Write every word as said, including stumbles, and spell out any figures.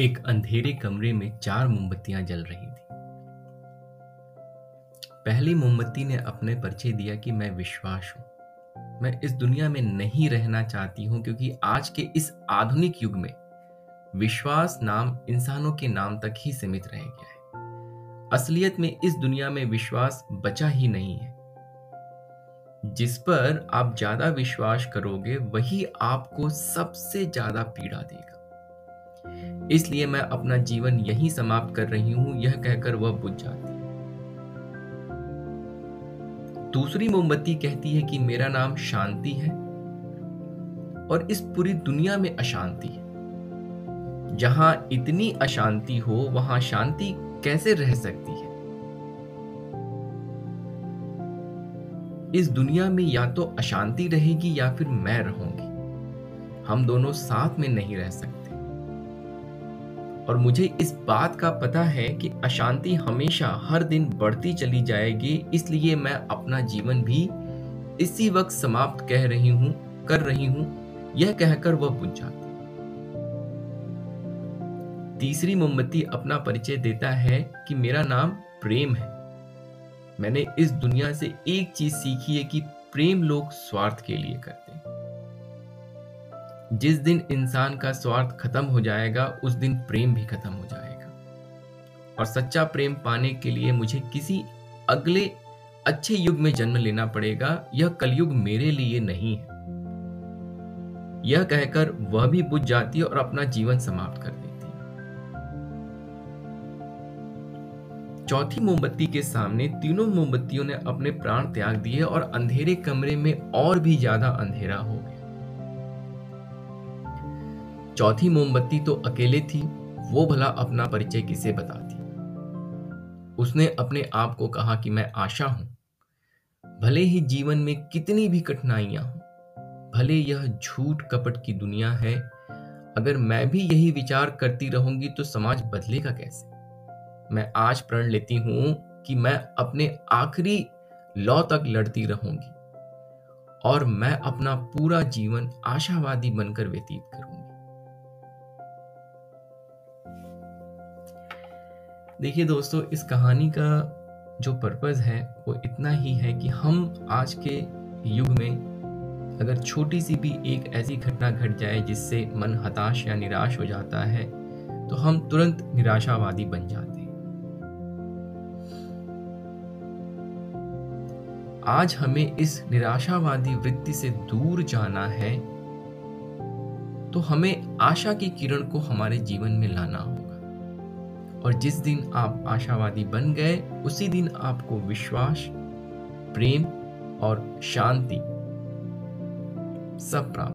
एक अंधेरे कमरे में चार मोमबत्तियां जल रही थी। पहली मोमबत्ती ने अपने परिचय दिया कि मैं विश्वास हूं, मैं इस दुनिया में नहीं रहना चाहती हूं, क्योंकि आज के इस आधुनिक युग में विश्वास नाम इंसानों के नाम तक ही सीमित रह गया है। असलियत में इस दुनिया में विश्वास बचा ही नहीं है। जिस पर आप ज्यादा विश्वास करोगे वही आपको सबसे ज्यादा पीड़ा देगा। इसलिए मैं अपना जीवन यहीं समाप्त कर रही हूं, यह कहकर वह बुझ जाती है। दूसरी मोमबत्ती कहती है कि मेरा नाम शांति है और इस पूरी दुनिया में अशांति है। जहां इतनी अशांति हो वहां शांति कैसे रह सकती है? इस दुनिया में या तो अशांति रहेगी या फिर मैं रहूंगी। हम दोनों साथ में नहीं रह सकते। और मुझे इस बात का पता है कि अशांति हमेशा हर दिन बढ़ती चली जाएगी। इसलिए मैं अपना जीवन भी इसी वक्त समाप्त कह रही हूं कर रही हूं यह कहकर वह बुझ जाती। तीसरी मोमबत्ती अपना परिचय देता है कि मेरा नाम प्रेम है। मैंने इस दुनिया से एक चीज सीखी है कि प्रेम लोग स्वार्थ के लिए करते हैं। जिस दिन इंसान का स्वार्थ खत्म हो जाएगा उस दिन प्रेम भी खत्म हो जाएगा। और सच्चा प्रेम पाने के लिए मुझे किसी अगले अच्छे युग में जन्म लेना पड़ेगा। यह कलयुग मेरे लिए नहीं है। यह कहकर वह भी बुझ जाती है और अपना जीवन समाप्त कर देती है। चौथी मोमबत्ती के सामने तीनों मोमबत्तियों ने अपने प्राण त्याग दिए और अंधेरे कमरे में और भी ज्यादा अंधेरा हो गया। चौथी मोमबत्ती तो अकेले थी, वो भला अपना परिचय किसे बताती। उसने अपने आप को कहा कि मैं आशा हूं। भले ही जीवन में कितनी भी कठिनाइयां हों, भले यह झूठ कपट की दुनिया है, अगर मैं भी यही विचार करती रहूंगी तो समाज बदलेगा कैसे? मैं आज प्रण लेती हूं कि मैं अपने आखिरी लौ तक लड़ती रहूंगी और मैं अपना पूरा जीवन आशावादी बनकर व्यतीत करूंगी। देखिए दोस्तों, इस कहानी का जो पर्पज़ है वो इतना ही है कि हम आज के युग में अगर छोटी सी भी एक ऐसी घटना घट जाए जिससे मन हताश या निराश हो जाता है तो हम तुरंत निराशावादी बन जाते हैं। आज हमें इस निराशावादी वृत्ति से दूर जाना है तो हमें आशा की किरण को हमारे जीवन में लाना होगा। और जिस दिन आप आशावादी बन गए उसी दिन आपको विश्वास, प्रेम और शांति सब प्राप्त